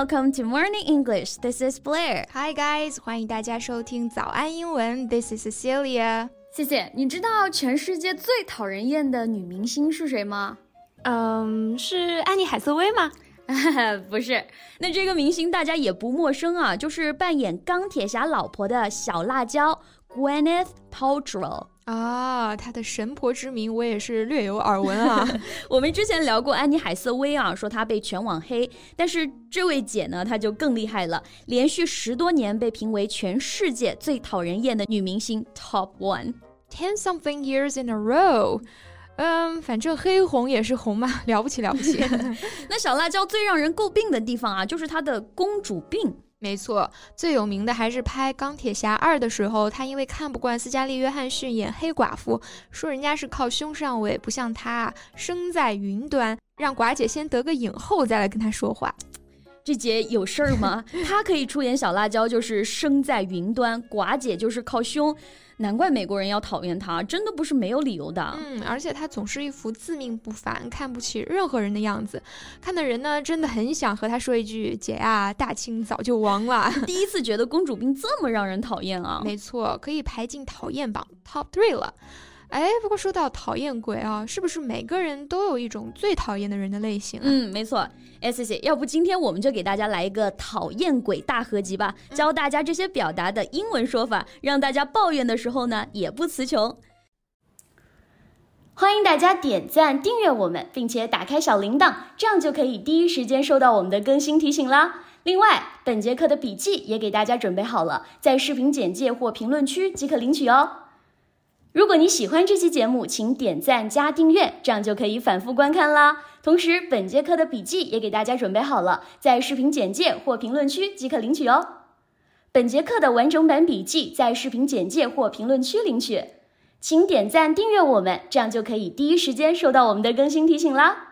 Welcome to Morning English. This is Blair. Hi guys, 欢迎大家收听早安英文。This is Cecilia. 谢谢，你知道全世界最讨人厌的女明星是谁吗？是安妮海瑟薇吗？不是，那这个明星大家也不陌生啊，就是扮演钢铁侠老婆的小辣椒 Gwyneth Paltrow。啊，她的神婆之名我也是略有耳闻啊。我们之前聊过安妮海瑟薇啊，说她被全网黑，但是这位姐呢，她就更厉害了，连续10多年被评为全世界最讨人厌的女明星 Top 1 10-something years in a row。反正黑红也是红嘛，了不起了不起。那小辣椒最让人诟病的地方啊，就是她的公主病。没错，最有名的还是拍《钢铁侠2》的时候，她因为看不惯斯嘉丽·约翰逊演黑寡妇，说人家是靠胸上位，不像她身在云端，让寡姐先得个影后再来跟她说话。这姐有事儿吗？她可以出演小辣椒，就是身在云端，寡姐就是靠胸，难怪美国人要讨厌她，真的不是没有理由的。而且她总是一副自命不凡，看不起任何人的样子，看的人呢，真的很想和她说一句：“姐啊，大清早就亡了。”第一次觉得公主病这么让人讨厌啊！没错，可以排进讨厌榜 Top 3 了。哎，不过说到讨厌鬼啊，是不是每个人都有一种最讨厌的人的类型啊？没错。哎，谢谢，要不今天我们就给大家来一个讨厌鬼大合集吧，教大家这些表达的英文说法，让大家抱怨的时候呢，也不词穷。欢迎大家点赞、订阅我们，并且打开小铃铛，这样就可以第一时间收到我们的更新提醒啦。另外，本节课的笔记也给大家准备好了，在视频简介或评论区即可领取哦。如果你喜欢这期节目，请点赞加订阅，这样就可以反复观看啦。同时，本节课的笔记也给大家准备好了，在视频简介或评论区即可领取哦。本节课的完整版笔记在视频简介或评论区领取，请点赞订阅我们，这样就可以第一时间收到我们的更新提醒啦。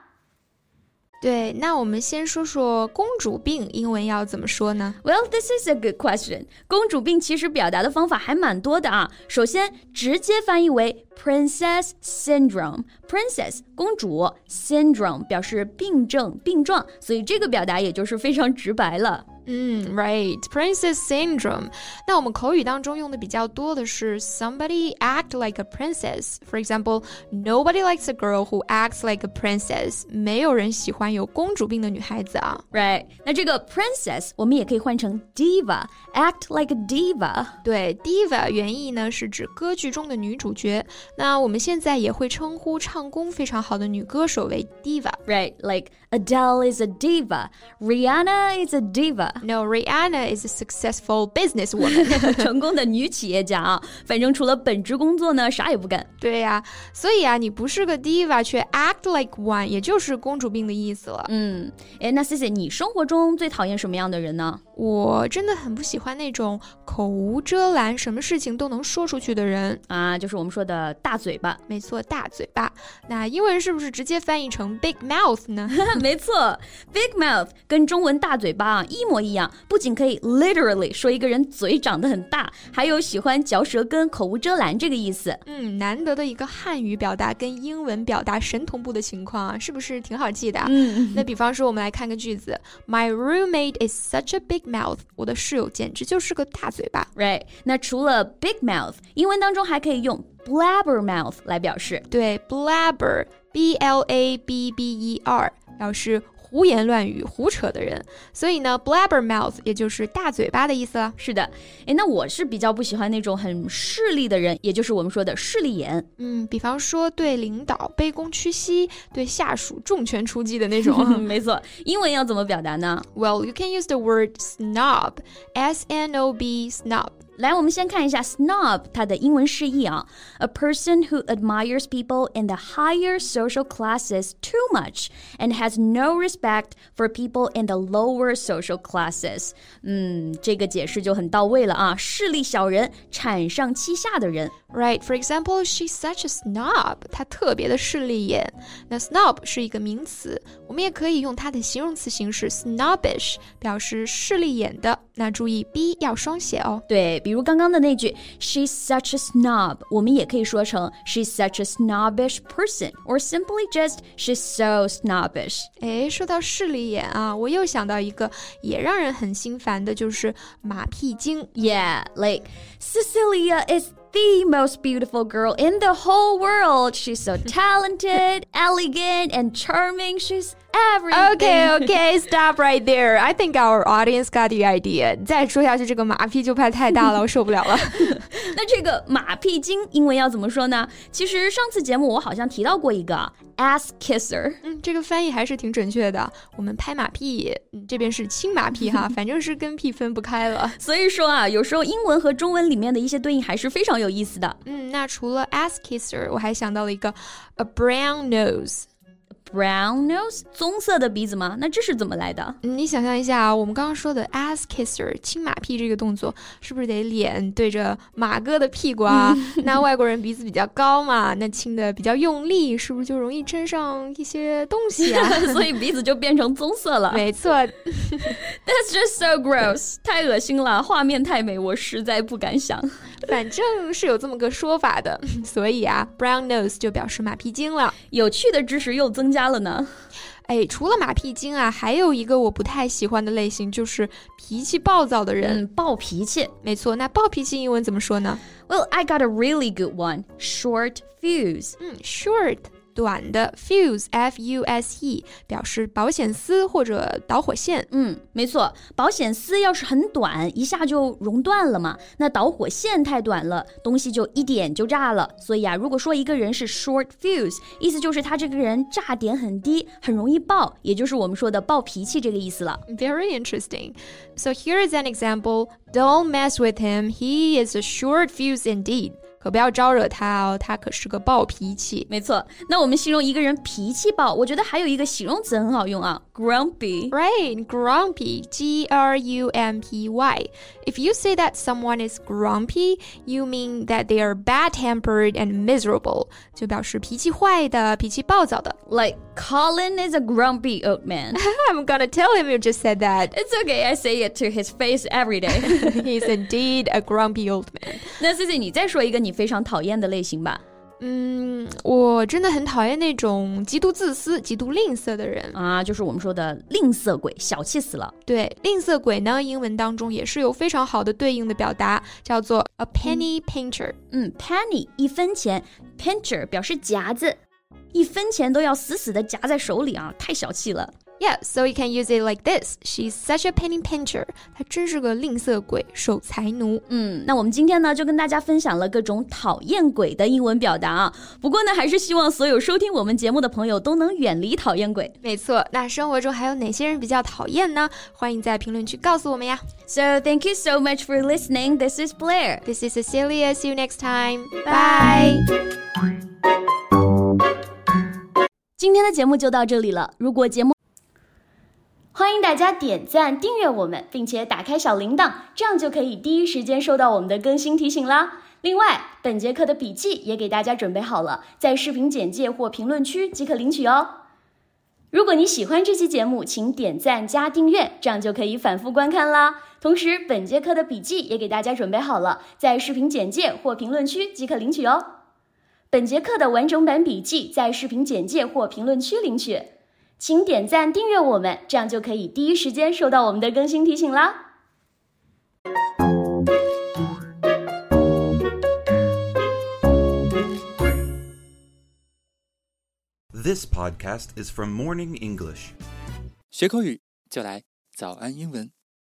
对，那我们先说说公主病英文要怎么说呢？ Well, this is a good question. 公主病其实表达的方法还蛮多的啊。首先直接翻译为 Princess Syndrome. Princess, 公主 Syndrome 表示病症、病状，所以这个表达也就是非常直白了。Right, Princess Syndrome. 那我们口语当中用的比较多的是 Somebody act like a princess. For example, nobody likes a girl who acts like a princess. 没有人喜欢有公主病的女孩子啊。Right, 那这个 princess 我们也可以换成 diva. Act like a diva. 对， diva 原意呢是指歌剧中的女主角。那我们现在也会称呼唱功非常好的女歌手为 diva. Right, like Adele is a diva. Rihanna is a diva.No, Rihanna is a successful businesswoman. 成功的女企业家啊，反正除了本职工作呢，啥也不干。对呀，所以啊，你不是个 diva 却 act like one， 也就是公主病的意思了。那 Cici， 你生活中最讨厌什么样的人呢？我真的很不喜欢那种口无遮拦，什么事情都能说出去的人啊，就是我们说的大嘴巴。没错，大嘴巴。那英文是不是直接翻译成 big mouth 呢？没错， big mouth 跟中文大嘴巴啊一模一样，不仅可以 literally 说一个人嘴长得很大，还有喜欢嚼舌根、口无遮拦这个意思。难得的一个汉语表达跟英文表达神同步的情况啊，是不是挺好记的啊？那比方说我们来看个句子 My roommate is such a big mouth. 我的室友简直就是个大嘴巴。 Right, 那除了 big mouth， 英文当中还可以用 blabbermouth 来表示。对， blabber B-L-A-B-B-E-R 表示胡言乱语、胡扯的人，所以呢 blabbermouth 也就是大嘴巴的意思了。是的，那我是比较不喜欢那种很势利的人，也就是我们说的势利眼。比方说对领导卑躬屈膝，对下属重拳出击的那种。没错，英文要怎么表达呢？ Well, you can use the word snob. S-N-O-B, snob.来，我们先看一下 snob 它的英文释义啊。A person who admires people in the higher social classes too much and has no respect for people in the lower social classes. 这个解释就很到位了啊，势利小人，产上欺下的人。Right, for example, she's such a snob. 她特别的势利眼。那 snob 是一个名词，我们也可以用它的形容词形式 snobbish 表示势利眼的。那注意 B 要双写哦。对，比如刚刚的那句 She's such a snob 我们也可以说成 She's such a snobbish person Or simply just She's so snobbish。 诶，说到势利眼啊，我又想到一个也让人很心烦的，就是马屁精。 Yeah, like Cecilia is the most beautiful girl in the whole world. She's so talented, elegant, and charming. She's everything. Okay, stop right there. I think our audience got the idea. 再说下去这个马屁就拍太大了，我受不了了。那这个马屁精英文要怎么说呢？其实上次节目我好像提到过一个 ass kisser。这个翻译还是挺准确的。我们拍马屁，这边是亲马屁哈，反正是跟屁分不开了。所以说啊，有时候英文和中文里面的一些对应还是非常有意思的。那除了 ass kisser 我还想到了一个 a brown nose。 Brown nose 棕色的鼻子吗？那这是怎么来的？你想象一下啊，我们刚刚说的 ass kisser 亲马屁这个动作是不是得脸对着马哥的屁股啊？那外国人鼻子比较高嘛，那亲的比较用力，是不是就容易沾上一些东西啊？所以鼻子就变成棕色了。没错。That's just so gross 太恶心了，画面太美，我实在不敢想。反正是有这么个说法的，所以啊 brown nose 就表示马屁精了。有趣的知识又增加了呢。除了马屁精啊，还有一个我不太喜欢的类型，就是脾气暴躁的人。暴脾气。没错，那暴脾气英文怎么说呢？ Well, I got a really good one. Short fuse. Short 短的 fuse F-U-S-E 表示保险丝或者导火线。没错，保险丝要是很短一下就熔断了嘛，那导火线太短了东西就一点就炸了。所以啊，如果说一个人是 short fuse 意思就是他这个人炸点很低，很容易爆，也就是我们说的爆脾气这个意思了。 Very interesting. So here is an example. Don't mess with him. He is a short fuse indeed.可不要招惹他哦，他可是个暴脾气。没错，那我们形容一个人脾气暴，我觉得还有一个形容词很好用啊， grumpy. Right, grumpy, G-R-U-M-P-Y. If you say that someone is grumpy, you mean that they are bad-tempered and miserable. 就表示脾气坏的，脾气暴躁的。Like, Colin is a grumpy old man. I'm gonna tell him you just said that. It's okay, I say it to his face every day. He's indeed a grumpy old man. 那 Cici 你再说一个你非常讨厌的类型吧。我真的很讨厌那种极度自私极度吝啬的人啊，就是我们说的吝啬鬼，小气死了。对，吝啬鬼呢英文当中也是有非常好的对应的表达，叫做 a penny pincher。penny 一分钱， pincher 表示夹子，一分钱都要死死的夹在手里啊，太小气了。Yeah, so you can use it like this. She's such a penny pincher. 她真是个吝啬鬼，守财奴。那我们今天呢就跟大家分享了各种讨厌鬼的英文表达啊。不过呢，还是希望所有收听我们节目的朋友都能远离讨厌鬼。没错，那生活中还有哪些人比较讨厌呢？欢迎在评论区告诉我们呀。So thank you so much for listening. This is Blair. This is Cecilia. See you next time. Bye. 今天的节目就到这里了。如果节目欢迎大家点赞订阅我们，并且打开小铃铛，这样就可以第一时间收到我们的更新提醒啦。另外，本节课的笔记也给大家准备好了，在视频简介或评论区即可领取哦。如果你喜欢这期节目，请点赞加订阅，这样就可以反复观看啦。同时，本节课的笔记也给大家准备好了，在视频简介或评论区即可领取哦。本节课的完整版笔记在视频简介或评论区领取。请点赞订阅我们，这样就可以第一时间收到我们的更新提醒啦。This podcast is from Morning English. 学口语就来早安英文。